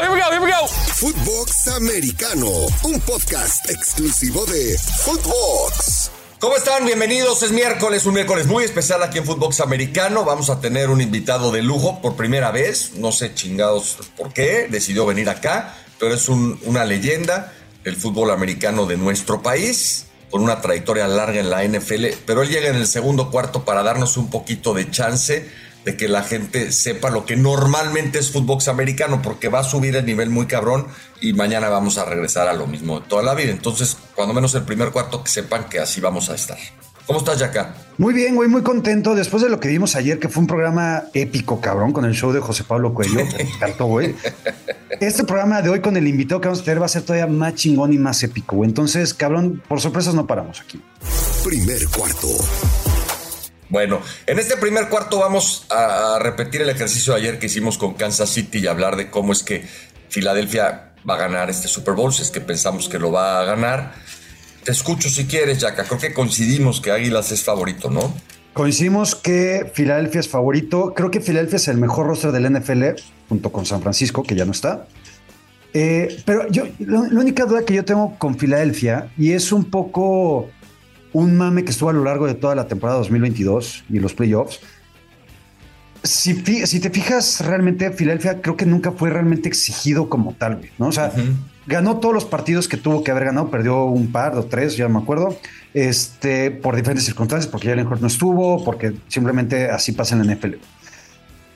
Here we go. Futbox Americano, un podcast exclusivo de Futbox. ¿Cómo están? Bienvenidos, es miércoles, un miércoles muy especial aquí en Futbox Americano. Vamos a tener un invitado de lujo por primera vez, no sé chingados por qué, decidió venir acá, pero es una leyenda del fútbol americano de nuestro país, con una trayectoria larga en la NFL, pero él llega en el segundo cuarto para darnos un poquito de chance de que la gente sepa lo que normalmente es Futbox Americano, porque va a subir el nivel muy cabrón y mañana vamos a regresar a lo mismo de toda la vida. Entonces, cuando menos el primer cuarto, que sepan que así vamos a estar. ¿Cómo estás, Yaka? Muy bien, güey, muy contento. Después de lo que vimos ayer, que fue un programa épico, cabrón, con el show de José Pablo Cuello, me encantó, güey. Este programa de hoy con el invitado que vamos a tener va a ser todavía más chingón y más épico, güey. Entonces, cabrón, por sorpresas no paramos aquí. Primer cuarto. Bueno, en este primer cuarto vamos a repetir el ejercicio de ayer que hicimos con Kansas City y hablar de cómo es que Filadelfia va a ganar este Super Bowl, si es que pensamos que lo va a ganar. Te escucho si quieres, Yaka. Creo que coincidimos que Águilas es favorito, ¿no? Coincidimos que Filadelfia es favorito. Creo que Filadelfia es el mejor roster del NFL, junto con San Francisco, que ya no está. Pero yo, la única duda que yo tengo con Filadelfia, y es un poco un mame que estuvo a lo largo de toda la temporada 2022 y los playoffs. Si te fijas, realmente Filadelfia creo que nunca fue realmente exigido como tal, ¿no? O sea, ganó todos los partidos que tuvo que haber ganado, perdió un par o tres, ya no me acuerdo, por diferentes circunstancias, porque Jalen Hurts no estuvo, porque simplemente así pasa en la NFL.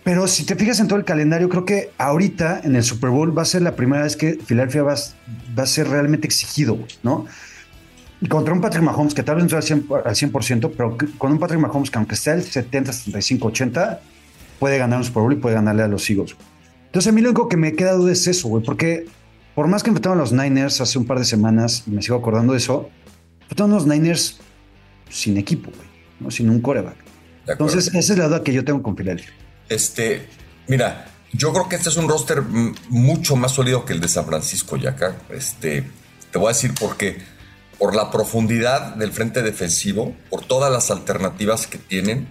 Pero si te fijas en todo el calendario, creo que ahorita en el Super Bowl va a ser la primera vez que Filadelfia va a ser realmente exigido, ¿no? Contra un Patrick Mahomes que tal vez no esté al 100%, pero con un Patrick Mahomes que aunque esté al 70, 75, 80, puede ganar un Super Bowl y puede ganarle a los Eagles. Entonces a mí lo único que me queda duda es eso, güey, porque por más que enfrentaron a los Niners hace un par de semanas, y me sigo acordando de eso, enfrentaron a los Niners sin equipo, güey, ¿no? Sin un quarterback. Entonces esa es la duda que yo tengo con Filadelfia. Mira, yo creo que este es un roster mucho más sólido que el de San Francisco, Yaka. Te voy a decir por qué. Por la profundidad del frente defensivo, por todas las alternativas que tienen,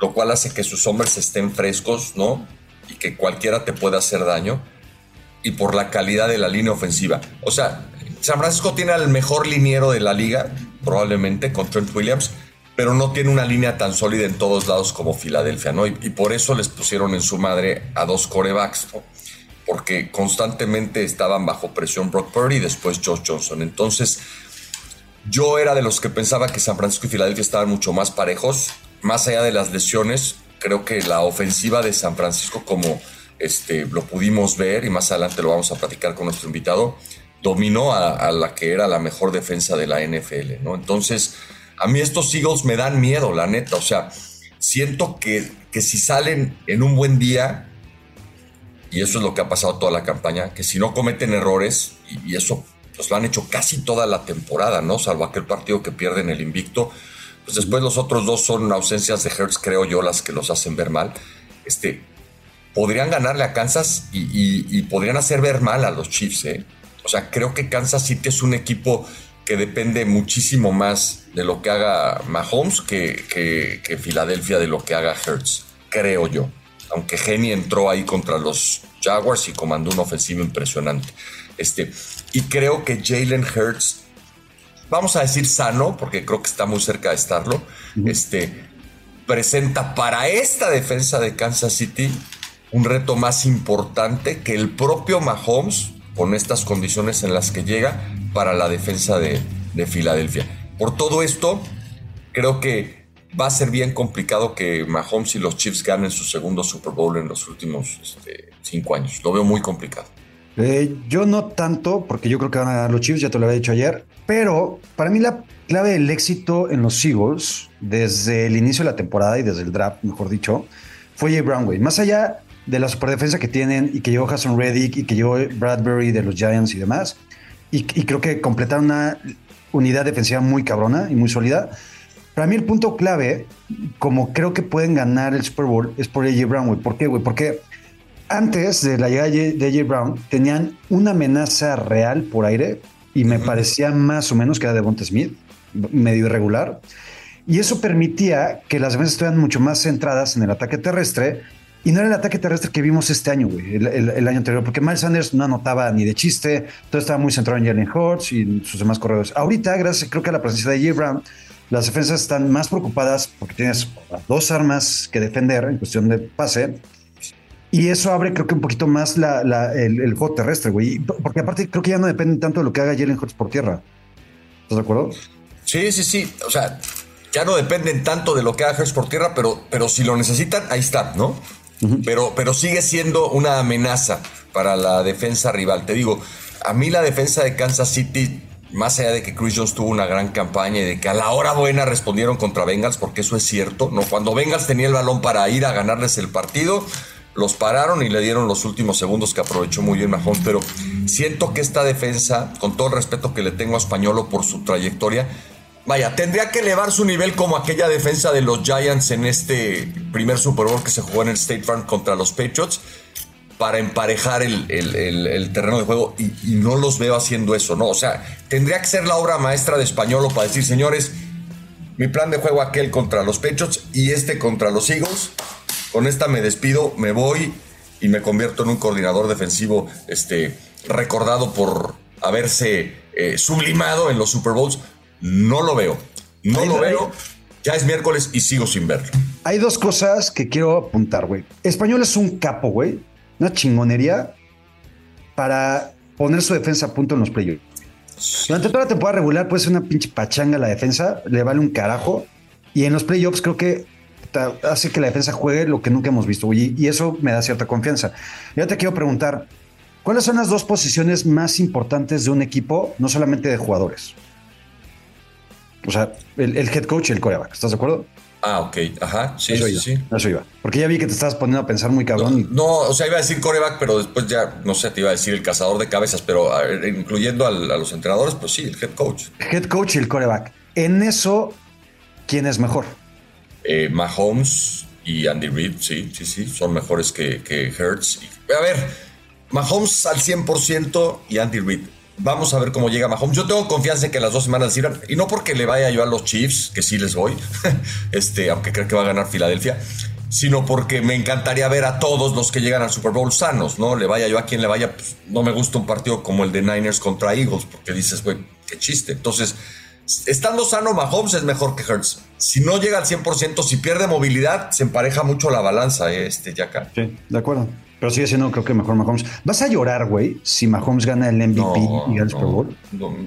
lo cual hace que sus hombres estén frescos, ¿no? Y que cualquiera te pueda hacer daño, y por la calidad de la línea ofensiva. O sea, San Francisco tiene al mejor liniero de la liga, probablemente, con Trent Williams, pero no tiene una línea tan sólida en todos lados como Filadelfia, ¿no? Y por eso les pusieron en su madre a dos quarterbacks, ¿no? Porque constantemente estaban bajo presión Brock Purdy y después Josh Johnson. Entonces, yo era de los que pensaba que San Francisco y Filadelfia estaban mucho más parejos. Más allá de las lesiones, creo que la ofensiva de San Francisco, como lo pudimos ver, y más adelante lo vamos a platicar con nuestro invitado, dominó a la que era la mejor defensa de la NFL, ¿no? Entonces, a mí estos Eagles me dan miedo, la neta. O sea, siento que si salen en un buen día, y eso es lo que ha pasado toda la campaña, que si no cometen errores, y eso lo han hecho casi toda la temporada, ¿no? Salvo aquel partido que pierden el invicto. Pues después los otros dos son ausencias de Hurts, creo yo, las que los hacen ver mal. Podrían ganarle a Kansas y podrían hacer ver mal a los Chiefs, ¿eh? O sea, creo que Kansas City es un equipo que depende muchísimo más de lo que haga Mahomes que Filadelfia de lo que haga Hurts, creo yo. Aunque Geni entró ahí contra los Jaguars y comandó una ofensiva impresionante. Y creo que Jalen Hurts, vamos a decir sano, porque creo que está muy cerca de estarlo, presenta para esta defensa de Kansas City un reto más importante que el propio Mahomes, con estas condiciones en las que llega, para la defensa de Filadelfia. Por todo esto, creo que va a ser bien complicado que Mahomes y los Chiefs ganen su segundo Super Bowl en los últimos 5 años. Lo veo muy complicado. Yo no tanto, porque yo creo que van a ganar los Chiefs, ya te lo había dicho ayer, pero para mí la clave del éxito en los Eagles desde el inicio de la temporada y desde el draft, mejor dicho, fue A.J. Brown, güey. Más allá de la superdefensa que tienen y que llevó Haason Reddick y que llevó Bradbury de los Giants y demás, y creo que completaron una unidad defensiva muy cabrona y muy sólida. Para mí el punto clave, como creo que pueden ganar el Super Bowl, es por A.J. Brown, güey. ¿Por qué, güey? Porque antes de la llegada de A.J. Brown, tenían una amenaza real por aire y me parecía más o menos que era Devonta Smith, medio irregular. Y eso permitía que las defensas estuvieran mucho más centradas en el ataque terrestre Y no era el ataque terrestre que vimos este año, güey, el año anterior, porque Miles Sanders no anotaba ni de chiste, todo estaba muy centrado en Jalen Hurts y sus demás corredores. Ahorita, gracias creo que a la presencia de A.J. Brown, las defensas están más preocupadas porque tienes dos armas que defender en cuestión de pase, y eso abre creo que un poquito más el juego terrestre, güey, porque aparte creo que ya no depende tanto de lo que haga Jalen Hurts por tierra. ¿Estás de acuerdo? Sí, sí, sí, o sea, ya no dependen tanto de lo que haga Hurts por tierra, pero si lo necesitan, ahí está, ¿no? Pero sigue siendo una amenaza para la defensa rival. Te digo, a mí la defensa de Kansas City, más allá de que Chris Jones tuvo una gran campaña y de que a la hora buena respondieron contra Bengals, porque eso es cierto, ¿no? Cuando Bengals tenía el balón para ir a ganarles el partido, los pararon y le dieron los últimos segundos, que aprovechó muy bien Mahomes. Pero siento que esta defensa, con todo el respeto que le tengo a Spagnuolo por su trayectoria, vaya, tendría que elevar su nivel como aquella defensa de los Giants en este primer Super Bowl que se jugó en el State Farm contra los Patriots para emparejar el terreno de juego y no los veo haciendo eso, ¿no? O sea, tendría que ser la obra maestra de Spagnuolo para decir, señores, mi plan de juego aquel contra los Patriots y este contra los Eagles, con esta me despido, me voy y me convierto en un coordinador defensivo recordado por haberse sublimado en los Super Bowls. No lo veo. Ya es miércoles y sigo sin verlo. Hay dos cosas que quiero apuntar, güey. Spagnuolo es un capo, güey. Una chingonería para poner su defensa a punto en los playoffs. Sí. Durante toda la temporada regular puede ser una pinche pachanga la defensa. Le vale un carajo. Y en los playoffs creo que hace que la defensa juegue lo que nunca hemos visto, güey. Y eso me da cierta confianza. Yo te quiero preguntar, ¿cuáles son las dos posiciones más importantes de un equipo, no solamente de jugadores? O sea, el head coach y el quarterback, ¿estás de acuerdo? Ah, ok, ajá, sí, eso iba, sí. Eso iba, porque ya vi que te estabas poniendo a pensar muy cabrón. No, o sea, iba a decir quarterback, pero después ya, no sé, te iba a decir el cazador de cabezas, pero incluyendo a los entrenadores, pues sí, el head coach. Head coach y el quarterback. En eso, ¿quién es mejor? Mahomes y Andy Reid, sí, son mejores que Hurts. A ver, Mahomes al 100% y Andy Reid. Vamos a ver cómo llega Mahomes. Yo tengo confianza en que las dos semanas irán. Y no porque le vaya yo a los Chiefs, que sí les voy, aunque creo que va a ganar Filadelfia, sino porque me encantaría ver a todos los que llegan al Super Bowl sanos, ¿no? Le vaya yo a quien le vaya. Pues, no me gusta un partido como el de Niners contra Eagles, porque dices, güey, qué chiste. Entonces, estando sano, Mahomes es mejor que Hurts. Si no llega al 100%, si pierde movilidad, se empareja mucho la balanza, Yaka. Sí, de acuerdo. Pero sigue siendo, creo que mejor Mahomes. ¿Vas a llorar, güey, si Mahomes gana el MVP y gana el Super Bowl?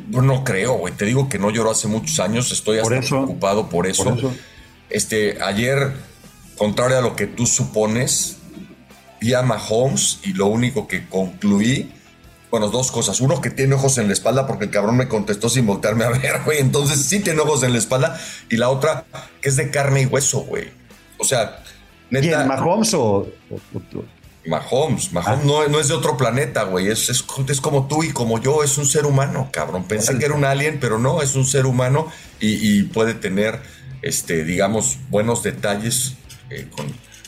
No creo, güey. Te digo que no lloro hace muchos años. Estoy hasta preocupado por eso. Ayer, contrario a lo que tú supones, vi a Mahomes y lo único que concluí, bueno, dos cosas. Uno, que tiene ojos en la espalda porque el cabrón me contestó sin voltearme a ver, güey. Entonces sí tiene ojos en la espalda. Y la otra, que es de carne y hueso, güey. O sea, neta. ¿Quién, Mahomes o Mahomes no es de otro planeta, güey. Es como tú y como yo, es un ser humano, cabrón. Pensé que era un alien, pero no, es un ser humano y puede tener, digamos, buenos detalles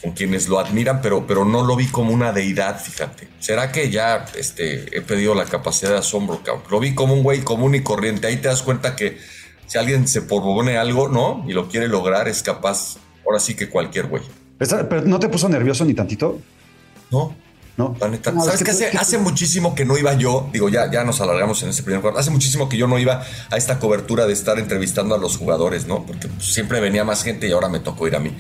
con quienes lo admiran, pero no lo vi como una deidad, fíjate. ¿Será que ya he perdido la capacidad de asombro, cabrón? Lo vi como un güey común y corriente. Ahí te das cuenta que si alguien se propone algo, ¿no? Y lo quiere lograr, es capaz, ahora sí que cualquier güey. ¿Pero no te puso nervioso ni tantito? No. ¿Sabes qué? Hace muchísimo que no iba yo. Digo, ya nos alargamos en ese primer cuarto. Hace muchísimo que yo no iba a esta cobertura de estar entrevistando a los jugadores, ¿no? Porque pues, siempre venía más gente y ahora me tocó ir a mí.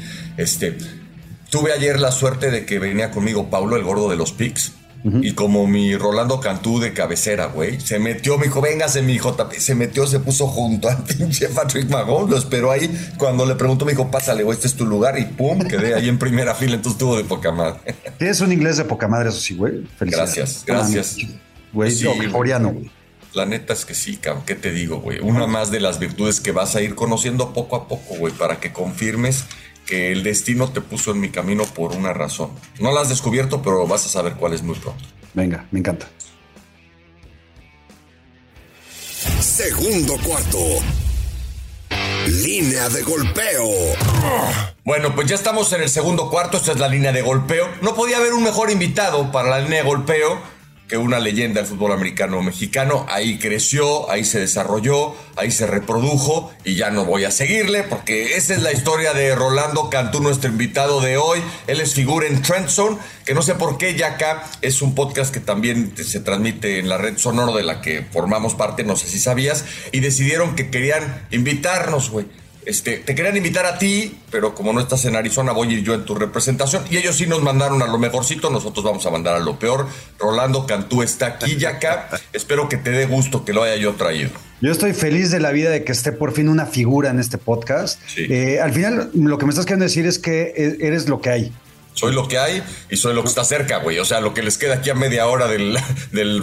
Tuve ayer la suerte de que venía conmigo Paulo, el gordo de los Pics, y como mi Rolando Cantú de cabecera, güey, se metió, me dijo, véngase, mi JP. Se metió, se puso junto al pinche Patrick Mahomes, lo esperó ahí. Cuando le preguntó, me dijo, pásale, güey, este es tu lugar. Y pum, quedé ahí en primera fila, entonces estuvo de poca madre. Tienes un inglés de poca madre, eso sí, güey. Felicidades. Gracias. Güey, sí, coreano, güey. La neta es que sí, cabrón, ¿qué te digo, güey? Una más de las virtudes que vas a ir conociendo poco a poco, güey, para que confirmes que el destino te puso en mi camino por una razón. No la has descubierto, pero vas a saber cuál es muy pronto. Venga, me encanta. Segundo cuarto. Línea de golpeo. Bueno, pues ya estamos en el segundo cuarto. Esta es la línea de golpeo. No podía haber un mejor invitado para la línea de golpeo que una leyenda del fútbol americano mexicano. Ahí creció, ahí se desarrolló, ahí se reprodujo y ya no voy a seguirle porque esa es la historia de Rolando Cantú, nuestro invitado de hoy. Él es figura en Trend Zone, que no sé por qué ya acá es un podcast que también se transmite en la red Sonoro de la que formamos parte, no sé si sabías, y decidieron que querían invitarnos, güey. Te querían invitar a ti, pero como no estás en Arizona, voy a ir yo en tu representación. Y ellos sí nos mandaron a lo mejorcito, nosotros vamos a mandar a lo peor. Rolando Cantú está aquí y acá. Espero que te dé gusto que lo haya yo traído. Yo estoy feliz de la vida de que esté por fin una figura en este podcast. Sí. Al final, lo que me estás queriendo decir es que eres lo que hay. Soy lo que hay y soy lo que está cerca, güey. O sea, lo que les queda aquí a media hora del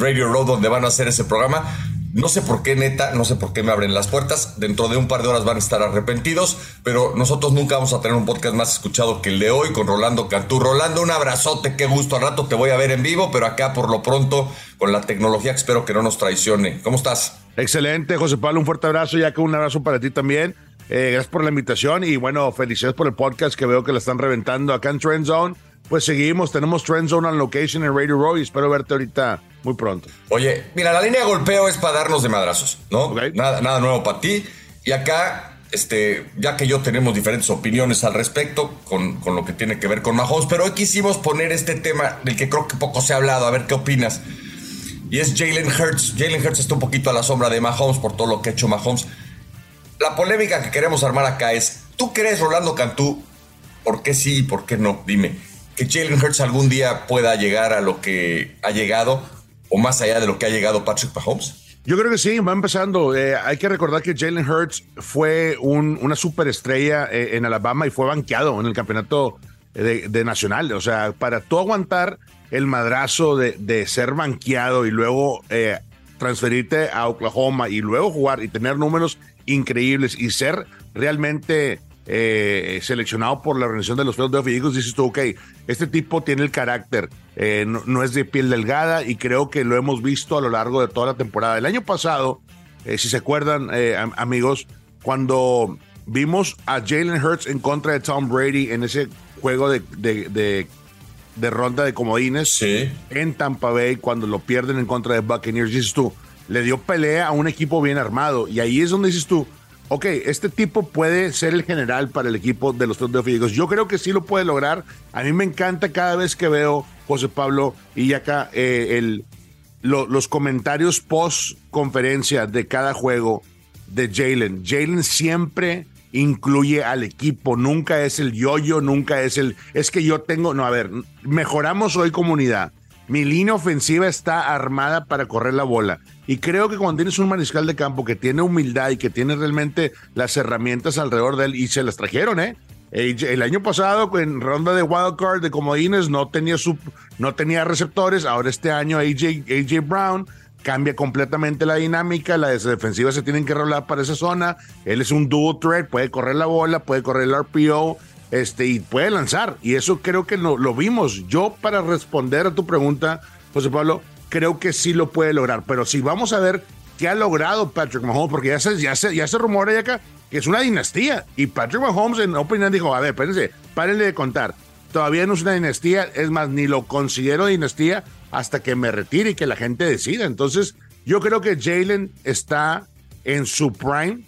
Radio Road donde van a hacer ese programa. No sé por qué, neta, no sé por qué me abren las puertas. Dentro de un par de horas van a estar arrepentidos, pero nosotros nunca vamos a tener un podcast más escuchado que el de hoy con Rolando Cantú. Rolando, un abrazote, qué gusto. Al rato te voy a ver en vivo, pero acá por lo pronto con la tecnología, espero que no nos traicione. ¿Cómo estás? Excelente, José Pablo, un fuerte abrazo, ya que un abrazo para ti también. Gracias por la invitación y bueno, felicidades por el podcast que veo que la están reventando acá en Trend Zone. Pues seguimos, tenemos Trend Zone on Location en Radio Row y espero verte ahorita muy pronto. Oye, mira, la línea de golpeo es para darnos de madrazos, ¿no? Okay. Nada nuevo para ti. Y acá, ya que yo tenemos diferentes opiniones al respecto con lo que tiene que ver con Mahomes, pero hoy quisimos poner este tema del que creo que poco se ha hablado, a ver qué opinas. Y es Jalen Hurts. Jalen Hurts está un poquito a la sombra de Mahomes por todo lo que ha hecho Mahomes. La polémica que queremos armar acá es, ¿tú crees, Rolando Cantú, por qué sí y por qué no? Dime, que Jalen Hurts algún día pueda llegar a lo que ha llegado o más allá de lo que ha llegado Patrick Mahomes. Yo creo que sí, va empezando. Hay que recordar que Jalen Hurts fue una superestrella en Alabama y fue banqueado en el campeonato de nacional. O sea, para tú aguantar el madrazo de ser banqueado y luego transferirte a Oklahoma y luego jugar y tener números increíbles y ser realmente seleccionado por la organización de los Philadelphia Eagles, dices tú, ok, este tipo tiene el carácter, no es de piel delgada y creo que lo hemos visto a lo largo de toda la temporada. El año pasado, si se acuerdan, amigos, cuando vimos a Jalen Hurts en contra de Tom Brady en ese juego de ronda de comodines, sí, en Tampa Bay, cuando lo pierden en contra de Buccaneers, dices tú, le dio pelea a un equipo bien armado y ahí es donde dices tú, ok, este tipo puede ser el general para el equipo de los Philadelphia Eagles. Yo creo que sí lo puede lograr. A mí me encanta cada vez que veo, José Pablo y acá, los comentarios post-conferencia de cada juego de Jalen. Jalen siempre incluye al equipo. Nunca es el yo-yo, nunca es el... Es que yo tengo... No, a ver, mejoramos hoy como unidad. Mi línea ofensiva está armada para correr la bola. Y creo que cuando tienes un mariscal de campo que tiene humildad y que tiene realmente las herramientas alrededor de él, y se las trajeron, el año pasado en ronda de wildcard de comodines no tenía receptores, ahora este año A.J. Brown cambia completamente la dinámica, las defensivas se tienen que rolar para esa zona, él es un dual threat, puede correr la bola, puede correr el RPO, y puede lanzar, y eso creo que lo vimos. Yo, para responder a tu pregunta, José Pablo, creo que sí lo puede lograr, pero si vamos a ver qué ha logrado Patrick Mahomes, porque ya se rumora acá que es una dinastía, y Patrick Mahomes en Open dijo, a ver, párenle de contar, todavía no es una dinastía, es más, ni lo considero dinastía hasta que me retire y que la gente decida. Entonces, yo creo que Jalen está en su prime,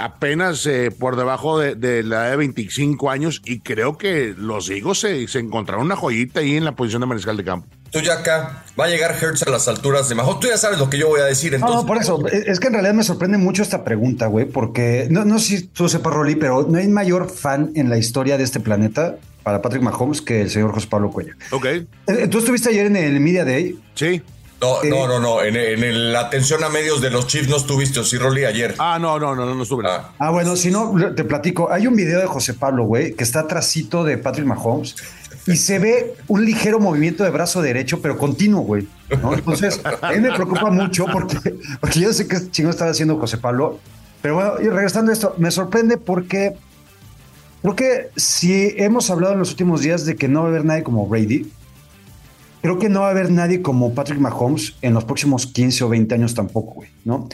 apenas por debajo de la edad de 25 años, y creo que los Eagles se encontraron una joyita ahí en la posición de mariscal de campo. Tú ya acá, va a llegar Hurts a las alturas de Mahomes. Tú ya sabes lo que yo voy a decir. Entonces... No, por eso, es que en realidad me sorprende mucho esta pregunta, güey, porque no sé si tú sepas, Rolly, pero no hay mayor fan en la historia de este planeta para Patrick Mahomes que el señor José Pablo Cuello. Ok. ¿Tú estuviste ayer en el Media Day? Sí. No. En la atención a medios de los Chiefs no estuviste, o sí, Rolly, ayer. Ah, no estuve. Ah, bueno, si no, te platico. Hay un video de José Pablo, güey, que está atrasito de Patrick Mahomes y se ve un ligero movimiento de brazo derecho, pero continuo, güey, ¿no? Entonces, a mí me preocupa mucho porque yo sé qué chingo estaba haciendo José Pablo. Pero bueno, y regresando a esto, me sorprende porque creo que si hemos hablado en los últimos días de que no va a haber nadie como Brady, creo que no va a haber nadie como Patrick Mahomes en los próximos 15 o 20 años tampoco, güey, ¿no?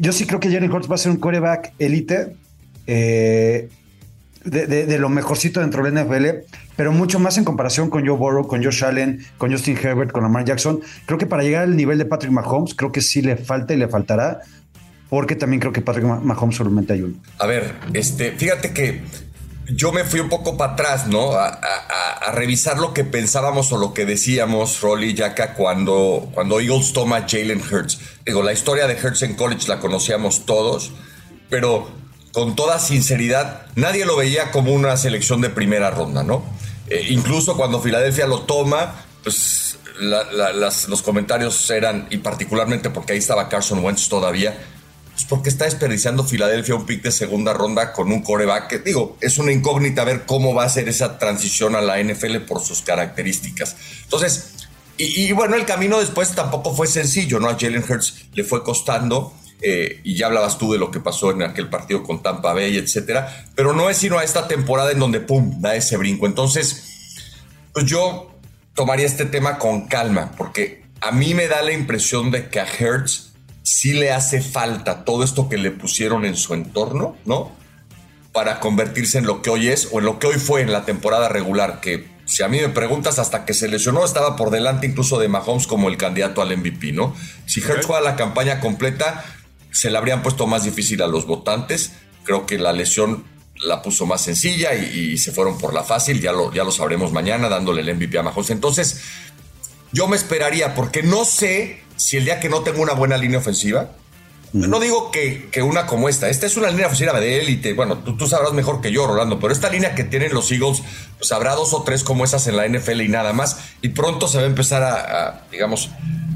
Yo sí creo que Jalen Hurts va a ser un quarterback élite. de lo mejorcito dentro de la NFL, pero mucho más en comparación con Joe Burrow, con Josh Allen, con Justin Herbert, con Lamar Jackson. Creo que para llegar al nivel de Patrick Mahomes, creo que sí le falta y le faltará, porque también creo que Patrick Mahomes solamente hay uno. A ver, fíjate que yo me fui un poco para atrás, ¿no? A revisar lo que pensábamos o lo que decíamos, Rolly, Yaka, cuando Eagles toma Jalen Hurts. Digo, la historia de Hurts en college la conocíamos todos, pero con toda sinceridad, nadie lo veía como una selección de primera ronda, ¿no? Incluso cuando Filadelfia lo toma, pues los comentarios eran, y particularmente porque ahí estaba Carson Wentz todavía, pues porque está desperdiciando Filadelfia un pick de segunda ronda con un coreback que, digo, es una incógnita ver cómo va a ser esa transición a la NFL por sus características. Entonces, y bueno, el camino después tampoco fue sencillo, ¿no? A Jalen Hurts le fue costando. Y ya hablabas tú de lo que pasó en aquel partido con Tampa Bay, etcétera, pero no es sino a esta temporada en donde pum, da ese brinco. Entonces, pues yo tomaría este tema con calma, porque a mí me da la impresión de que a Hurts sí le hace falta todo esto que le pusieron en su entorno, ¿no? Para convertirse en lo que hoy es o en lo que hoy fue en la temporada regular, que si a mí me preguntas, hasta que se lesionó estaba por delante incluso de Mahomes como el candidato al MVP, ¿no? Si Hurts juega la campaña completa, se la habrían puesto más difícil a los votantes. Creo que la lesión la puso más sencilla y se fueron por la fácil. Ya lo sabremos mañana, dándole el MVP a Mahomes. Entonces, yo me esperaría, porque no sé si el día que no tengo una buena línea ofensiva, no digo que una como esta es una línea ofensiva de élite, bueno, tú sabrás mejor que yo, Rolando, pero esta línea que tienen los Eagles, pues habrá dos o tres como esas en la NFL y nada más, y pronto se va a empezar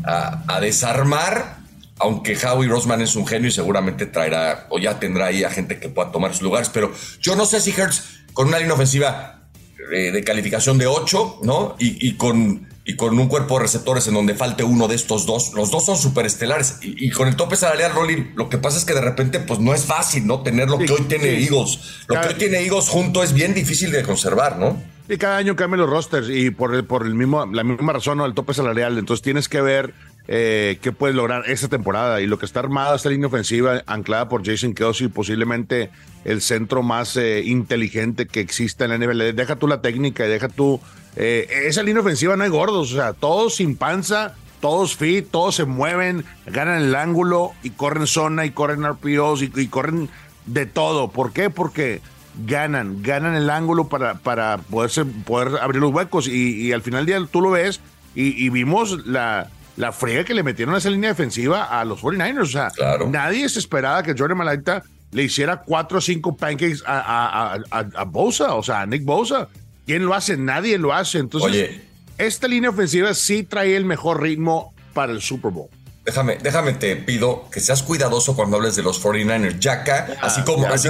a desarmar. Aunque Howie Roseman es un genio y seguramente traerá o ya tendrá ahí a gente que pueda tomar sus lugares, pero yo no sé si Hurts con una línea ofensiva de calificación de 8, ¿no? Y con un cuerpo de receptores en donde falte uno de estos dos, los dos son superestelares, y con el tope salarial, Rolly, lo que pasa es que de repente pues no es fácil, ¿no? Tener lo que hoy tiene Eagles, que hoy tiene Eagles junto es bien difícil de conservar, ¿no? Y cada año cambian los rosters y por la misma razón, ¿no? El tope salarial, entonces tienes que ver qué puedes lograr esta temporada, y lo que está armada esta línea ofensiva anclada por Jason Kelce, posiblemente el centro más inteligente que exista en la NFL. Deja tú la técnica y deja tú esa línea ofensiva, no hay gordos, o sea, todos sin panza, todos fit, todos se mueven, ganan el ángulo y corren zona y corren RPOs y corren de todo. ¿Por qué? Porque ganan el ángulo para poder abrir los huecos, y al final del día tú lo ves y vimos la friega que le metieron a esa línea defensiva a los 49ers, o sea, claro. Nadie se esperaba que Jordan Malaita le hiciera 4 o 5 pancakes a Bosa, o sea, a Nick Bosa. ¿Quién lo hace? Nadie lo hace. Entonces, oye, esta línea ofensiva sí trae el mejor ritmo para el Super Bowl. Déjame te pido que seas cuidadoso cuando hables de los 49ers. Yaka, así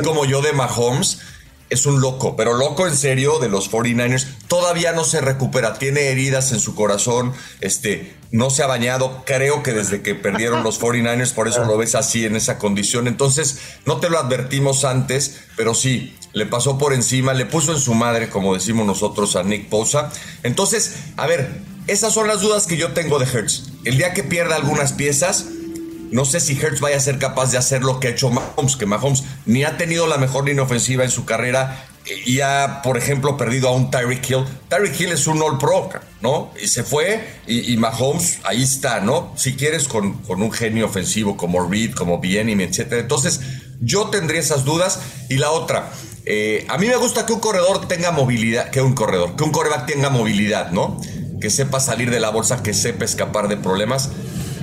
como yo de Mahomes, es un loco, pero loco en serio de los 49ers. Todavía no se recupera, tiene heridas en su corazón, no se ha bañado, creo que desde que perdieron los 49ers, por eso lo ves así en esa condición. Entonces, no te lo advertimos antes, pero sí, le pasó por encima, le puso en su madre, como decimos nosotros, a Nick Bosa. Entonces, a ver, esas son las dudas que yo tengo de Hurts. El día que pierda algunas piezas, no sé si Hurts vaya a ser capaz de hacer lo que ha hecho Mahomes, que Mahomes ni ha tenido la mejor línea ofensiva en su carrera y ha, por ejemplo, perdido a un Tyreek Hill. Tyreek Hill es un All-Pro, ¿no? Y se fue y Mahomes, ahí está, ¿no? Si quieres con un genio ofensivo como Reid, como Bieniemy, etcétera. Entonces, yo tendría esas dudas. Y la otra, a mí me gusta que un corredor tenga movilidad, que un cornerback tenga movilidad, ¿no? Que sepa salir de la bolsa, que sepa escapar de problemas,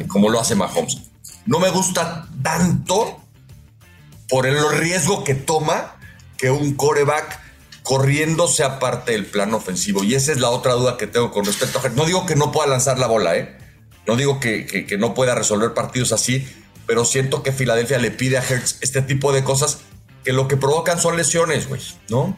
como lo hace Mahomes. No me gusta tanto por el riesgo que toma que un quarterback corriendo sea parte del plan ofensivo. Y esa es la otra duda que tengo con respecto a... No digo que no pueda lanzar la bola, No digo que no pueda resolver partidos así, pero siento que Filadelfia le pide a Hurts este tipo de cosas que lo que provocan son lesiones, güey, ¿no?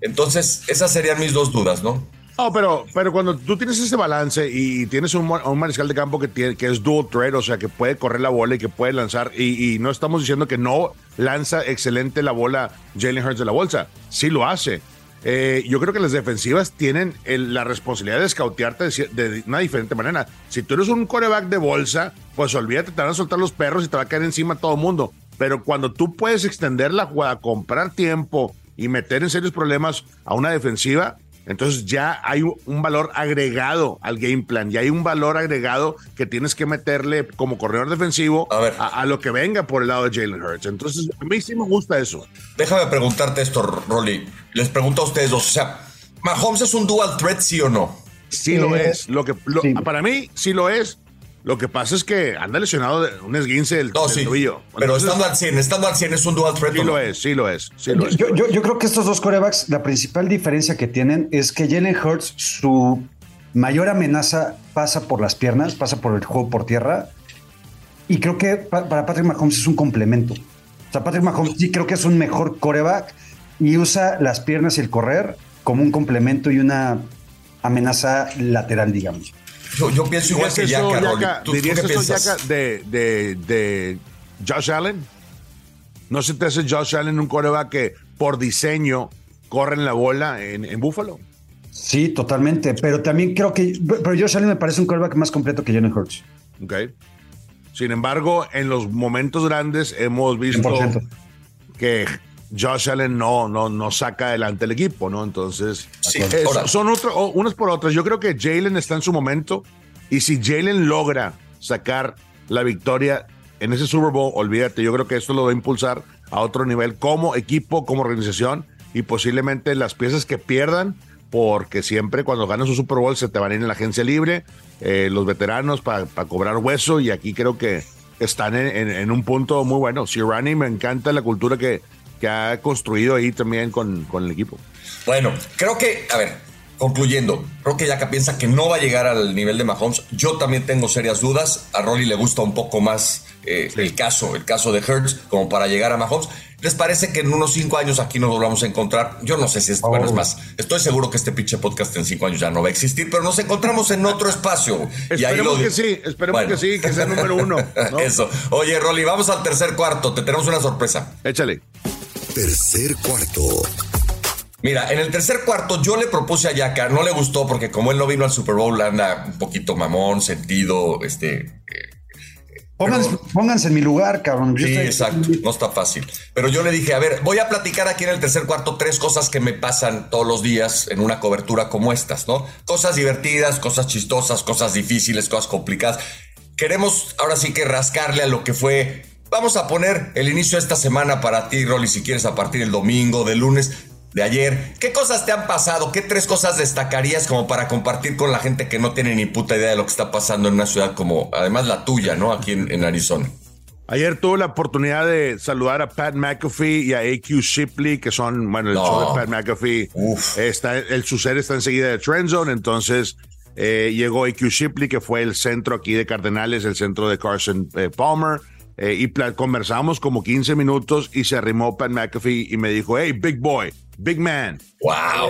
Entonces, esas serían mis dos dudas, ¿no? No, pero cuando tú tienes ese balance y tienes un mariscal de campo que es dual threat, o sea, que puede correr la bola y que puede lanzar, y no estamos diciendo que no lanza excelente la bola Jalen Hurts de la bolsa, sí lo hace. Yo creo que las defensivas tienen la responsabilidad de escautearte de una diferente manera. Si tú eres un quarterback de bolsa, pues olvídate, te van a soltar los perros y te va a caer encima todo el mundo. Pero cuando tú puedes extender la jugada, comprar tiempo y meter en serios problemas a una defensiva, entonces ya hay un valor agregado al game plan, ya hay un valor agregado que tienes que meterle como corredor defensivo a lo que venga por el lado de Jalen Hurts. Entonces a mí sí me gusta eso. Déjame preguntarte esto, Rolly. Les pregunto a ustedes dos, o sea, ¿Mahomes es un dual threat, sí o no? Sí lo es. Sí. Para mí sí lo es. Lo que pasa es que anda lesionado de un esguince del tobillo. Pero estando al 100 es un dual threat. Sí lo es. Yo creo que estos dos quarterbacks, la principal diferencia que tienen es que Jalen Hurts, su mayor amenaza pasa por las piernas, pasa por el juego por tierra, y creo que para Patrick Mahomes es un complemento. O sea, Patrick Mahomes sí creo que es un mejor quarterback y usa las piernas y el correr como un complemento y una amenaza lateral, digamos. Yo pienso igual que Yaka, Rolly. ¿Tú qué piensas? Yaka, de Josh Allen. ¿No se te hace Josh Allen un quarterback que por diseño corren la bola en Buffalo? Sí, totalmente. Pero también creo que... Pero Josh Allen me parece un quarterback más completo que Jalen Hurts. Ok. Sin embargo, en los momentos grandes hemos visto 100%. Que... Josh Allen no saca adelante el equipo, ¿no? Entonces, sí, son unas por otras. Yo creo que Jalen está en su momento, y si Jalen logra sacar la victoria en ese Super Bowl, olvídate, yo creo que esto lo va a impulsar a otro nivel como equipo, como organización, y posiblemente las piezas que pierdan, porque siempre cuando ganas un Super Bowl se te van a ir en la agencia libre, los veteranos para cobrar hueso, y aquí creo que están en un punto muy bueno. Sirianni, me encanta la cultura que ha construido ahí también con el equipo. Bueno, creo que, a ver, concluyendo, creo que Yaka piensa que no va a llegar al nivel de Mahomes. Yo también tengo serias dudas. A Rolly le gusta un poco más el caso de Hurts como para llegar a Mahomes. ¿Les parece que en unos 5 años aquí nos volvamos a encontrar? Yo no sé si es... Bueno, es más, estoy seguro que este pinche podcast en 5 años ya no va a existir, pero nos encontramos en otro espacio. Y esperemos ahí que sea número 1. ¿No? Eso. Oye, Rolly, vamos al tercer cuarto. Te tenemos una sorpresa. Échale. Tercer cuarto. Mira, en el tercer cuarto yo le propuse a Yaka, no le gustó porque como él no vino al Super Bowl anda un poquito mamón, sentido, Pónganse en mi lugar, cabrón. Sí, exacto, no está fácil. Pero yo le dije, a ver, voy a platicar aquí en el tercer cuarto 3 cosas que me pasan todos los días en una cobertura como estas, ¿no? Cosas divertidas, cosas chistosas, cosas difíciles, cosas complicadas. Queremos ahora sí que rascarle a lo que fue... Vamos a poner el inicio de esta semana para ti, Rolly, si quieres, a partir del domingo, del lunes, de ayer. ¿Qué cosas te han pasado? ¿Qué 3 cosas destacarías como para compartir con la gente que no tiene ni puta idea de lo que está pasando en una ciudad como, además, la tuya, ¿no? Aquí en Arizona. Ayer tuve la oportunidad de saludar a Pat McAfee y a A.Q. Shipley, que son, bueno, el show de Pat McAfee. Su ser está enseguida de Trend Zone, entonces... llegó A.Q. Shipley, que fue el centro aquí de Cardenales, el centro de Carson Palmer. Y conversamos como 15 minutos y se arrimó Pat McAfee y me dijo, hey, big boy, big man. Wow.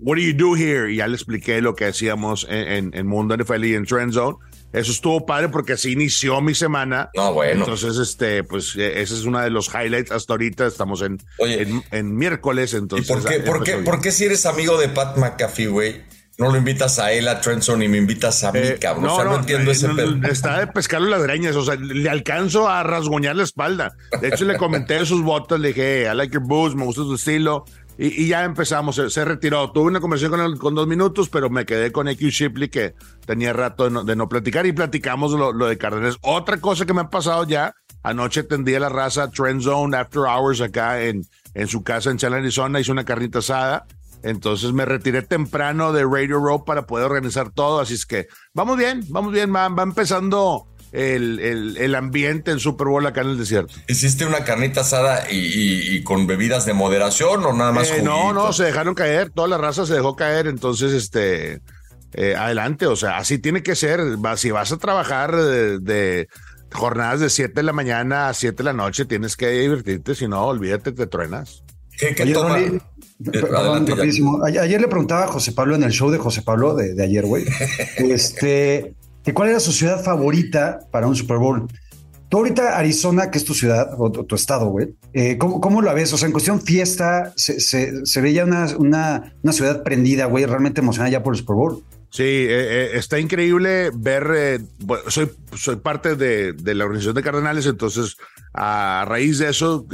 What do you do here? Y ya le expliqué lo que hacíamos en Mundo NFL y en Trend Zone. Eso estuvo padre porque así inició mi semana. No, bueno. Entonces, pues ese es uno de los highlights hasta ahorita. Estamos en miércoles. Entonces, ¿y por qué si eres amigo de Pat McAfee, güey? No lo invitas a él, a Trend Zone, y me invitas a mí, cabrón. No, o sea, no entiendo ese pedo. Está de pescarle las greñas, o sea, le alcanzo a rasguñar la espalda. De hecho, le comenté sus botas, le dije, hey, I like your boots, me gusta tu estilo. Y ya empezamos, se retiró. Tuve una conversación con él con 2 minutos, pero me quedé con A.Q. Shipley, que tenía rato de no platicar, y platicamos lo de Cardenales. Otra cosa que me ha pasado ya, anoche atendí a la raza Trend Zone After Hours acá en su casa en Chandler, Arizona, hice una carnita asada. Entonces me retiré temprano de Radio Row para poder organizar todo, así es que vamos bien, man. Va empezando el ambiente, el Super Bowl acá en el desierto. ¿Hiciste una carnita asada y con bebidas de moderación o nada más? No, se dejaron caer, toda la raza se dejó caer, entonces adelante, o sea, así tiene que ser. Si vas a trabajar de jornadas de 7 de la mañana a 7 de la noche, tienes que divertirte, si no, olvídate, te truenas. ¿Qué toma? Perdón, rapidísimo. Ayer le preguntaba a José Pablo en el show de José Pablo de ayer, güey, que cuál era su ciudad favorita para un Super Bowl. Tú ahorita Arizona, que es tu ciudad o tu estado, güey, ¿cómo la ves? O sea, en cuestión fiesta, se veía una ciudad prendida, güey, realmente emocionada ya por el Super Bowl. Sí, está increíble ver, soy parte de la organización de Cardenales, entonces a raíz de eso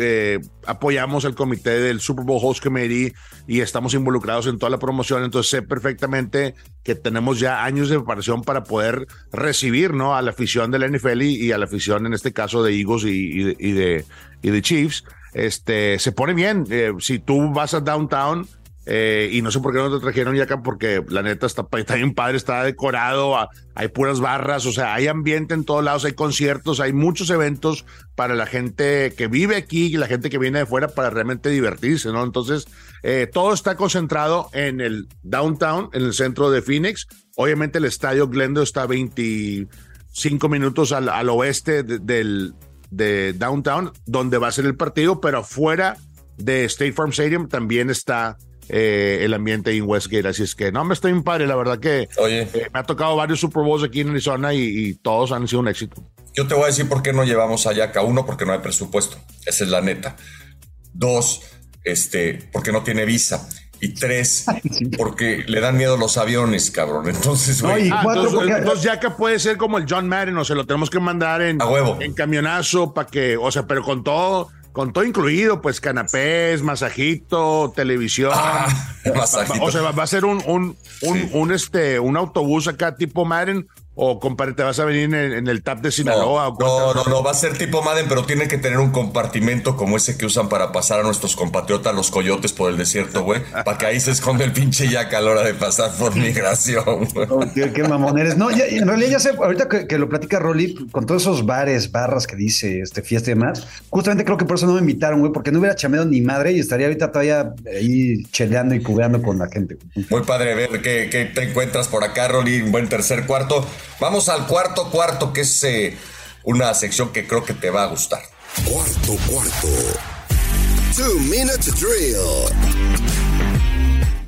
apoyamos al comité del Super Bowl Host Committee y estamos involucrados en toda la promoción, entonces sé perfectamente que tenemos ya años de preparación para poder recibir, ¿no?, a la afición de la NFL y a la afición en este caso de Eagles y de Chiefs. Se pone bien, si tú vas a Downtown, y no sé por qué no te trajeron ya acá, porque la neta está bien padre, está decorado, hay puras barras, o sea, hay ambiente en todos lados, hay conciertos, hay muchos eventos para la gente que vive aquí y la gente que viene de fuera para realmente divertirse, ¿no? Entonces, todo está concentrado en el downtown, en el centro de Phoenix. Obviamente el estadio Glendale está a 25 minutos al oeste de downtown, donde va a ser el partido, pero afuera de State Farm Stadium también está el ambiente en Westgate, así es que no, me estoy bien padre, la verdad que me ha tocado varios Super Bowls aquí en Arizona y todos han sido un éxito. Yo te voy a decir por qué no llevamos a Yaka. Uno, porque no hay presupuesto, esa es la neta. Dos, porque no tiene visa. Y tres, porque le dan miedo los aviones, cabrón. Entonces, güey. Entonces Yaka puede ser como el John Madden, o sea, lo tenemos que mandar a huevo, en camionazo, para que, o sea, pero con todo incluido, pues canapés, masajito, televisión. Masajito. O sea, va a ser un autobús acá tipo Madden, o compadre, te vas a venir en el TAP de Sinaloa. No, va a ser tipo Madden, pero tiene que tener un compartimento como ese que usan para pasar a nuestros compatriotas, los coyotes, por el desierto, güey, para que ahí se esconde el pinche Yaka a la hora de pasar por migración. Oh, tío, qué mamón eres. No, ya, en realidad ya sé, ahorita que lo platica Rolly, con todos esos bares, barras que dice, fiesta y demás, justamente creo que por eso no me invitaron, güey, porque no hubiera chameado ni madre y estaría ahorita todavía ahí cheleando y cubeando con la gente. Muy padre ver qué te encuentras por acá, Rolly, un buen tercer cuarto. Vamos al cuarto, que es una sección que creo que te va a gustar. Cuarto. 2-minute drill.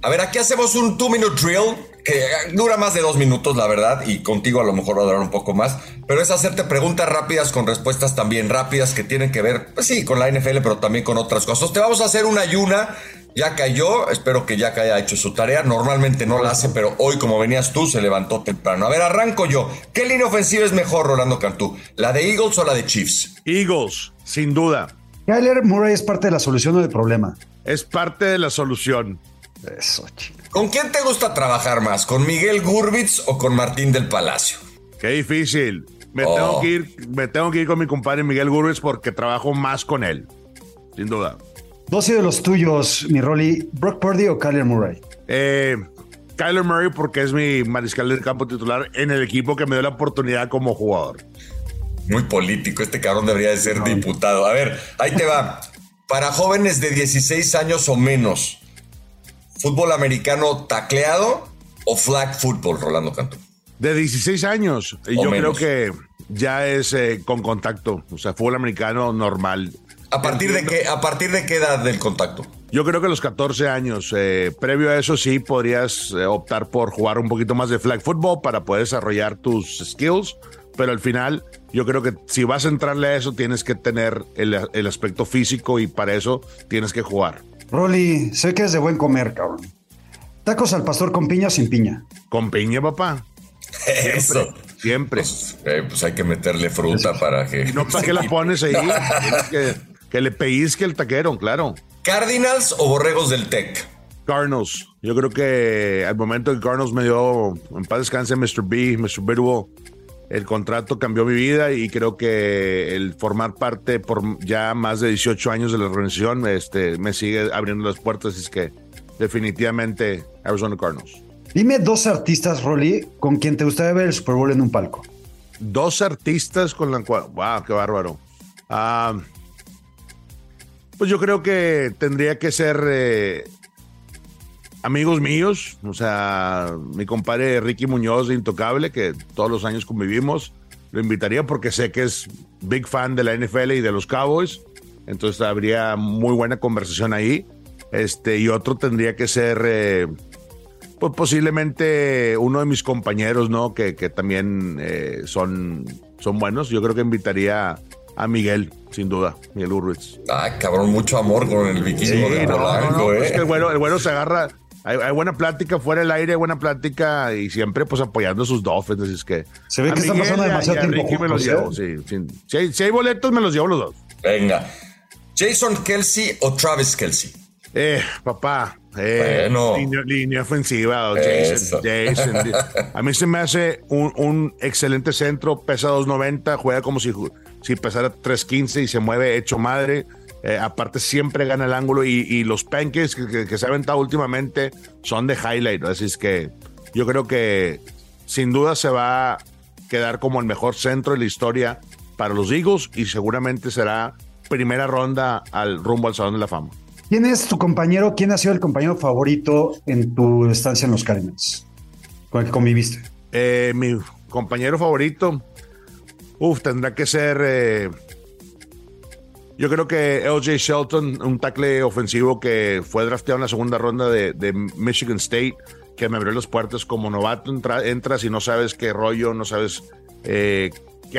A ver, aquí hacemos un 2-minute drill que dura más de 2 minutos, la verdad, y contigo a lo mejor va a durar un poco más, pero es hacerte preguntas rápidas con respuestas también rápidas que tienen que ver, pues sí, con la NFL, pero también con otras cosas. Entonces, te vamos a hacer una ayuna. Ya cayó, espero que Yaka haya hecho su tarea. Normalmente no la hace, pero hoy, como venías tú, se levantó temprano. A ver, arranco yo. ¿Qué línea ofensiva es mejor, Rolando Cantú? ¿La de Eagles o la de Chiefs? Eagles, sin duda. ¿Kyler Murray es parte de la solución o del problema? Es parte de la solución. Eso, chico. ¿Con quién te gusta trabajar más? ¿Con Miguel Hurwitz o con Martín del Palacio? Qué difícil. Me tengo que ir con mi compadre Miguel Hurwitz porque trabajo más con él, sin duda. Dos ídolos tuyos, mi Rolly, ¿Brock Purdy o Kyler Murray? Kyler Murray, porque es mi mariscal del campo titular en el equipo que me dio la oportunidad como jugador. Muy político, este cabrón debería de ser diputado. A ver, ahí te va. Para jóvenes de 16 años o menos, ¿fútbol americano tacleado o flag football, Rolando Cantú? De 16 años, y yo menos. Creo que ya es con contacto, o sea, fútbol americano normal. ¿A partir de qué edad del contacto? Yo creo que a los 14 años. Previo a eso sí podrías optar por jugar un poquito más de flag football para poder desarrollar tus skills, pero al final yo creo que si vas a entrarle a eso tienes que tener el aspecto físico y para eso tienes que jugar. Rolly, sé que es de buen comer, cabrón. ¿Tacos al pastor con piña o sin piña? Con piña, papá. Eso. Siempre. Pues hay que meterle fruta para que... No, ¿para qué la pones ahí? Que le pellizque el taquero, claro. ¿Cardinals o Borregos del Tec? Cardinals. Yo creo que al momento que Cardinals me dio, en paz descanse, Mr. Bidwell, el contrato cambió mi vida y creo que el formar parte por ya más de 18 años de la organización me sigue abriendo las puertas, así es que definitivamente Arizona Cardinals. Dime 2 artistas, Rolly, con quien te gustaría ver el Super Bowl en un palco. 2 artistas con la cual... ¡Wow, qué bárbaro! Pues yo creo que tendría que ser amigos míos, o sea, mi compadre Ricky Muñoz de Intocable, que todos los años convivimos, lo invitaría porque sé que es big fan de la NFL y de los Cowboys, entonces habría muy buena conversación ahí. Y otro tendría que ser pues posiblemente uno de mis compañeros, ¿no? Que también son buenos. Yo creo que invitaría a Miguel, sin duda, Miguel Hurwitz. Ah, cabrón, mucho amor con el vikingo de Polanco, no. Es que el güero se agarra, Hay buena plática fuera del aire, buena plática y siempre pues apoyando a sus Dolphins, así es que... Se ve que Miguel, está pasando demasiado tiempo. Ricky me los llevo, si hay boletos, me los llevo los dos. Venga. ¿Jason Kelce o Travis Kelce? Papá. Bueno. Línea ofensiva. Jason. A mí se me hace un excelente centro, pesa 290, juega como si pesara 315 y se mueve hecho madre. Aparte siempre gana el ángulo y los pancakes que se ha aventado últimamente son de highlight, así es que yo creo que sin duda se va a quedar como el mejor centro de la historia para los Eagles y seguramente será primera ronda al rumbo al Salón de la Fama. ¿Quién es tu compañero? ¿Quién ha sido el compañero favorito en tu estancia en los Cardinals? ¿Con el que conviviste? Mi compañero favorito tendrá que ser... Yo creo que L.J. Shelton, un tackle ofensivo que fue drafteado en la segunda ronda de Michigan State, que me abrió las puertas como novato. Entras y no sabes qué rollo, no sabes qué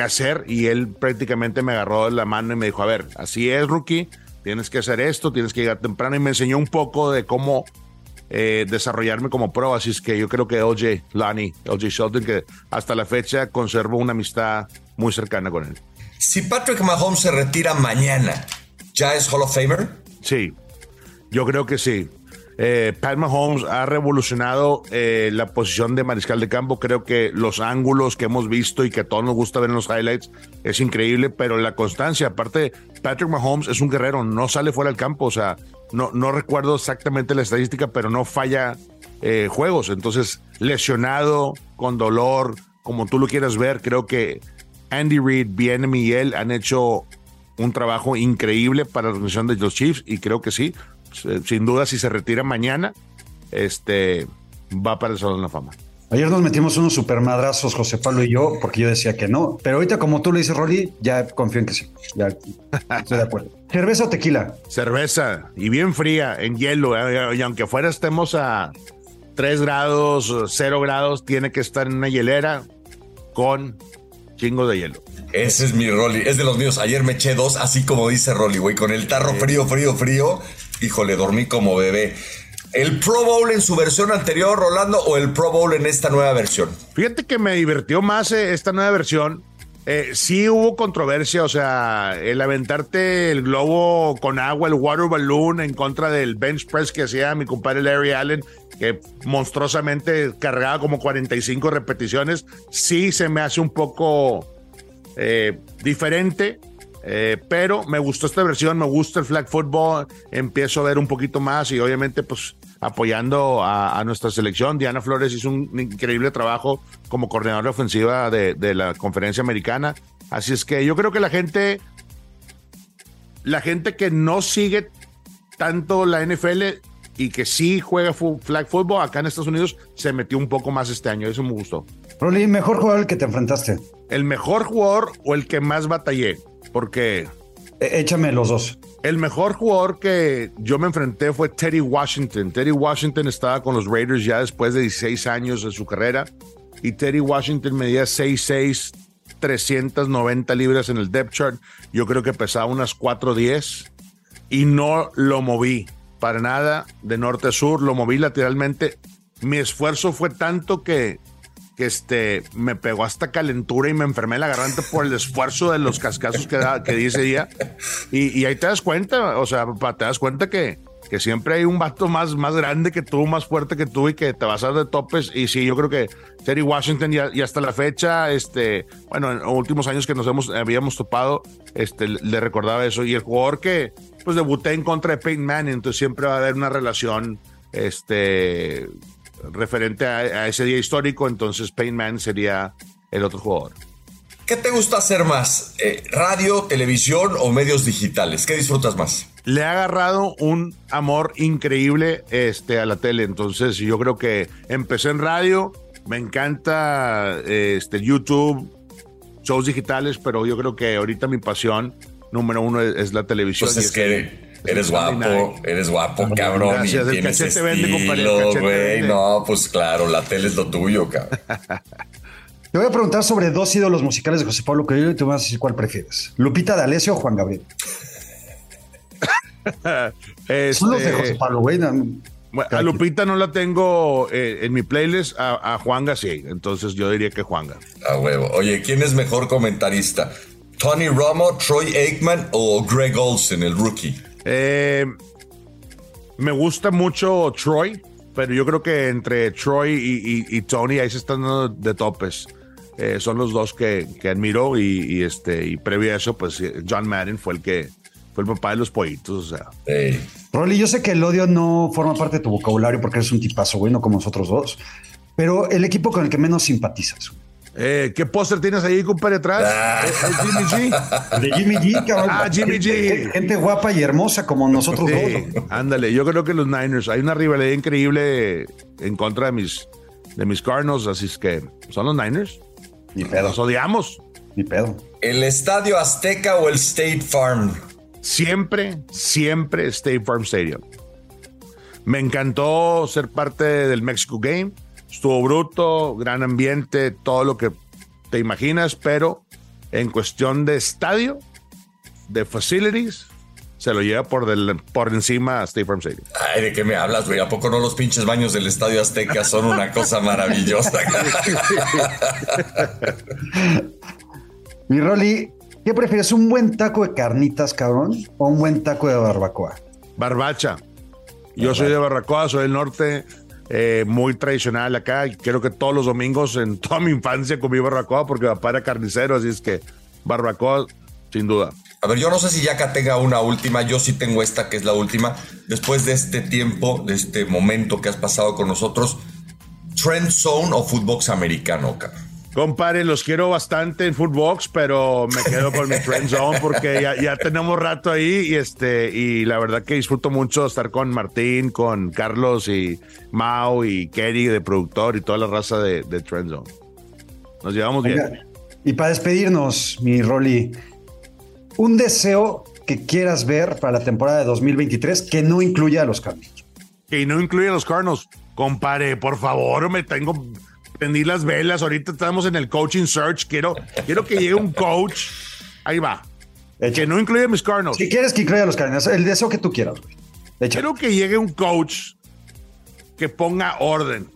hacer, y él prácticamente me agarró la mano y me dijo, a ver, así es, rookie, tienes que hacer esto, tienes que llegar temprano, y me enseñó un poco de cómo desarrollarme como pro, así es que yo creo que L.J. Shelton, que hasta la fecha conservo una amistad muy cercana con él. Si Patrick Mahomes se retira mañana, ¿ya es Hall of Famer? Sí, yo creo que sí. Pat Mahomes ha revolucionado la posición de mariscal de campo. Creo que los ángulos que hemos visto y que a todos nos gusta ver en los highlights es increíble, pero la constancia, aparte, Patrick Mahomes es un guerrero, no sale fuera del campo, o sea, no recuerdo exactamente la estadística, pero no falla juegos. Entonces, lesionado, con dolor, como tú lo quieras ver, creo que Andy Reid, bien y él han hecho un trabajo increíble para la organización de los Chiefs y creo que sí, sin duda si se retira mañana, va para el Salón de la Fama. Ayer nos metimos unos supermadrazos, José Pablo y yo, porque yo decía que no, pero ahorita como tú le dices, Rolly, ya confío en que sí, ya estoy de acuerdo. ¿Cerveza o tequila? Cerveza, y bien fría, en hielo, y aunque afuera estemos a 3 grados, 0 grados, tiene que estar en una hielera con... chingo de hielo. Ese es mi Rolly, es de los míos. Ayer me eché 2, así como dice Rolly, güey, con el tarro frío. Híjole, dormí como bebé. ¿El Pro Bowl en su versión anterior, Rolando, o el Pro Bowl en esta nueva versión? Fíjate que me divirtió más esta nueva versión. Sí hubo controversia, o sea, el aventarte el globo con agua, el water balloon, en contra del bench press que hacía mi compadre Larry Allen, que monstruosamente cargaba como 45 repeticiones, sí se me hace un poco diferente, pero me gustó esta versión, me gusta el flag football, empiezo a ver un poquito más y obviamente pues apoyando a nuestra selección. Diana Flores hizo un increíble trabajo como coordinadora ofensiva de la Conferencia Americana, así es que yo creo que la gente que no sigue tanto la NFL y que sí juega flag football acá en Estados Unidos se metió un poco más este año, eso me gustó. Rolly, ¿mejor jugador al que te enfrentaste? ¿El mejor jugador o el que más batallé? Porque... échame los dos. El mejor jugador que yo me enfrenté fue Terry Washington. Terry Washington estaba con los Raiders ya después de 16 años de su carrera y Terry Washington medía 6'6", 390 libras en el depth chart. Yo creo que pesaba unas 4'10" y no lo moví para nada de norte a sur, lo moví lateralmente. Mi esfuerzo fue tanto que me pegó hasta calentura y me enfermé la garganta por el esfuerzo de los cascazos que di ese día. Y ahí te das cuenta, o sea, papá, te das cuenta que siempre hay un vato más grande que tú, más fuerte que tú y que te vas a dar de topes. Y sí, yo creo que Terry Washington y hasta la fecha, bueno, en los últimos años que nos habíamos topado, le recordaba eso. Y el jugador que, pues, debuté en contra de Peyton Manning, entonces siempre va a haber una relación, referente a ese día histórico, entonces Peyton Manning sería el otro jugador. ¿Qué te gusta hacer más? ¿Radio, televisión o medios digitales? ¿Qué disfrutas más? Le ha agarrado un amor increíble a la tele, entonces yo creo que empecé en radio, me encanta YouTube, shows digitales, pero yo creo que ahorita mi pasión número uno es la televisión. Pues es que... Eres guapo, cabrón. Gracias, el cachete vende, compadre, güey. No, pues claro, la tele es lo tuyo, cabrón. Te voy a preguntar sobre dos ídolos musicales de José Pablo Cuello y tú me vas a decir cuál prefieres. ¿Lupita D'Alessio o Juan Gabriel? Son los de José Pablo, güey. Bueno, a Lupita no la tengo en mi playlist, a Juanga sí, entonces yo diría que Juanga. A huevo. Oye, ¿quién es mejor comentarista? ¿Tony Romo, Troy Aikman o Greg Olsen, el rookie? Me gusta mucho Troy, pero yo creo que entre Troy y Tony ahí se están dando de topes. Son los dos que admiro y previo a eso, pues John Madden fue el papá de los pollitos, o sea. Hey. Rolly, yo sé que el odio no forma parte de tu vocabulario porque eres un tipazo, güey, no como nosotros dos, pero el equipo con el que menos simpatizas. ¿Qué póster tienes ahí, compadre, atrás? ¿De Jimmy G, cabrón? Jimmy G. Gente guapa y hermosa como nosotros dos. Ándale, yo creo que los Niners, hay una rivalidad increíble en contra de mis Cardinals, así es que son los Niners. Ni pedo. Los odiamos. Ni pedo. ¿El Estadio Azteca o el State Farm? Siempre State Farm Stadium. Me encantó ser parte del Mexico Game. Estuvo bruto, gran ambiente, todo lo que te imaginas, pero en cuestión de estadio, de facilities, se lo lleva por encima a State Farm Stadium. Ay, ¿de qué me hablas, güey? ¿A poco no los pinches baños del Estadio Azteca son una cosa maravillosa? Mi Rolly, ¿qué prefieres, un buen taco de carnitas, cabrón, o un buen taco de barbacoa? Barbacha. Yo soy de barbacoa, soy del norte, muy tradicional acá. Creo que todos los domingos en toda mi infancia comí barbacoa porque mi papá era carnicero, así es que barbacoa, sin duda. A ver, yo no sé si Yaka tenga una última. Yo sí tengo esta, que es la última. Después de este tiempo, de este momento que has pasado con nosotros, ¿Trend Zone o Futbox Americano, cabrón? Compadre, los quiero bastante en Futbox, pero me quedo con mi Trend Zone porque ya tenemos rato ahí y la verdad que disfruto mucho estar con Martín, con Carlos y Mau y Kerry de productor y toda la raza de Trend Zone. Nos llevamos bien. Y para despedirnos, mi Rolly, un deseo que quieras ver para la temporada de 2023 que no incluya a los Cardinals. Que no incluya a los Cardinals. Compadre, por favor, prendí las velas, ahorita estamos en el coaching search, quiero que llegue un coach, ahí va, que no incluya a mis Cardinals. Si quieres que incluya a los Cardinals, el deseo que tú quieras, güey. Quiero que llegue un coach que ponga orden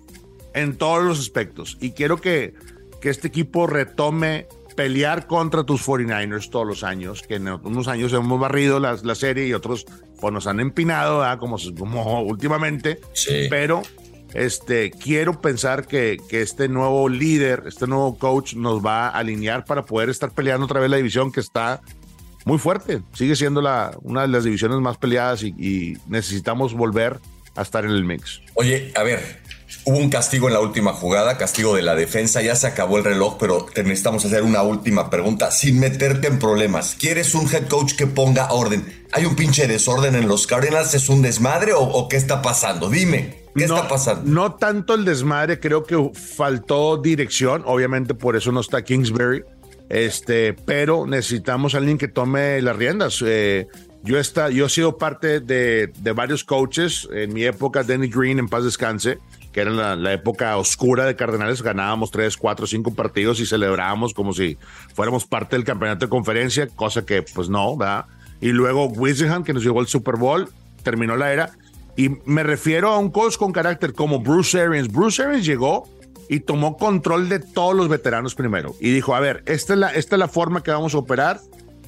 en todos los aspectos y quiero que este equipo retome pelear contra tus 49ers todos los años, que en unos años hemos barrido la serie y otros pues nos han empinado, ¿verdad? como últimamente, sí. Pero quiero pensar que este nuevo líder, este nuevo coach nos va a alinear para poder estar peleando otra vez la división que está muy fuerte. Sigue siendo una de las divisiones más peleadas y necesitamos volver a estar en el mix. Oye, a ver, hubo un castigo en la última jugada, castigo de la defensa, ya se acabó el reloj, pero te necesitamos hacer una última pregunta sin meterte en problemas. ¿Quieres un head coach que ponga orden? ¿Hay un pinche desorden en los Cardinals? ¿Es un desmadre o qué está pasando? Dime. ¿Qué está pasando? No tanto el desmadre, creo que faltó dirección, obviamente por eso no está Kingsbury, pero necesitamos a alguien que tome las riendas. Yo he sido parte de varios coaches, en mi época Danny Green, en paz descanse, que era la época oscura de Cardenales, ganábamos 3, 4, 5 partidos y celebrábamos como si fuéramos parte del campeonato de conferencia, cosa que pues no, ¿verdad? Y luego Whisenhunt, que nos llevó al Super Bowl, terminó la era. Y me refiero a un coach con carácter como Bruce Arians. Bruce Arians llegó y tomó control de todos los veteranos primero. Y dijo, a ver, esta es la forma que vamos a operar.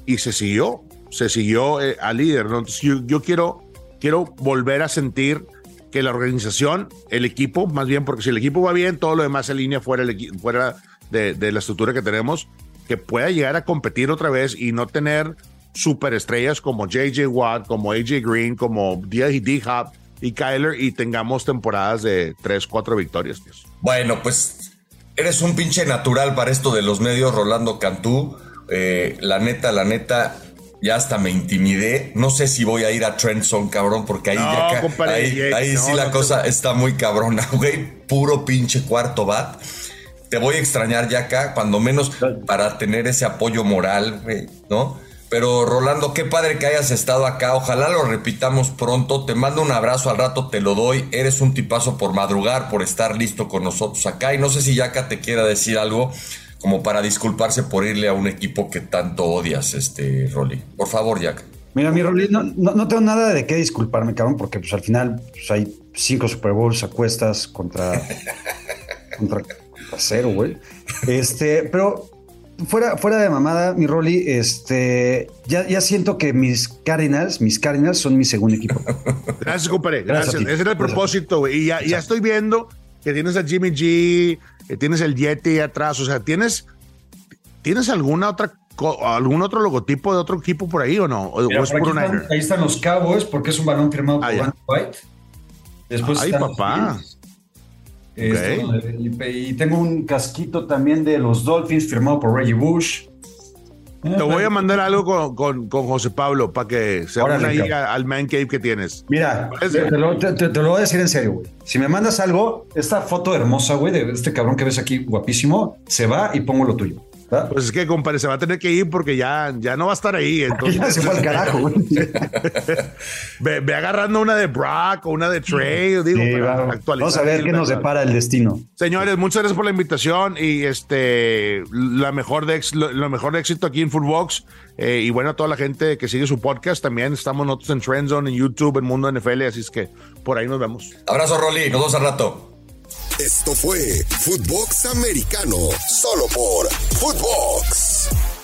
Y se siguió al líder, ¿no? Entonces yo quiero volver a sentir que la organización, el equipo, más bien, porque si el equipo va bien, todo lo demás se alinea fuera de la estructura que tenemos, que pueda llegar a competir otra vez y no tener superestrellas como J.J. Watt, como A.J. Green, como D-Hop y Kyler, y tengamos temporadas de 3, 4 victorias. Dios. Bueno, pues eres un pinche natural para esto de los medios, Rolando Cantú. La neta, ya hasta me intimidé. No sé si voy a ir a Trend Zone, cabrón, porque ahí la cosa está muy cabrona, güey. Puro pinche cuarto bat. Te voy a extrañar ya acá, cuando menos para tener ese apoyo moral, güey, ¿no? Pero Rolando, qué padre que hayas estado acá, ojalá lo repitamos pronto, te mando un abrazo, al rato te lo doy, eres un tipazo por madrugar, por estar listo con nosotros acá, y no sé si Yaka te quiera decir algo como para disculparse por irle a un equipo que tanto odias, Rolly. Por favor, Yaka. Mira, mi Rolín, no tengo nada de qué disculparme, cabrón, porque pues al final pues, hay 5 Super Bowls a cuestas contra 0, güey. Pero fuera de mamada, mi Rolly, ya siento que mis Cardinals son mi segundo equipo. Gracias, compadre. Gracias. Ese era el propósito, güey. Y ya estoy viendo que tienes a Jimmy G, que tienes el Yeti atrás. O sea, ¿tienes algún otro logotipo de otro equipo por ahí o no? Mira, ahí están los Cowboys, porque es un balón firmado por Van White. Después ay, papá. Okay. Y tengo un casquito también de los Dolphins firmado por Reggie Bush. Te voy a mandar algo con José Pablo para que se vayan ahí al man cave que tienes. Mira, te lo voy a decir en serio, güey. Si me mandas algo, esta foto hermosa, güey, de este cabrón que ves aquí, guapísimo, se va y pongo lo tuyo. ¿Ah? Pues es que, compadre, se va a tener que ir porque ya no va a estar ahí. Entonces. Ya se fue al carajo, güey. ve agarrando una de Brock o una de Trey, digo, sí, para actualizar. Vamos a ver qué nos depara el destino. Señores, muchas gracias por la invitación y lo mejor de éxito aquí en Futbox. Y bueno, a toda la gente que sigue su podcast también. Estamos nosotros en Trend Zone, en YouTube, en Mundo NFL, así es que por ahí nos vemos. Abrazo, Rolly. Nos vemos al rato. Esto fue Futbox Americano, solo por Futbox.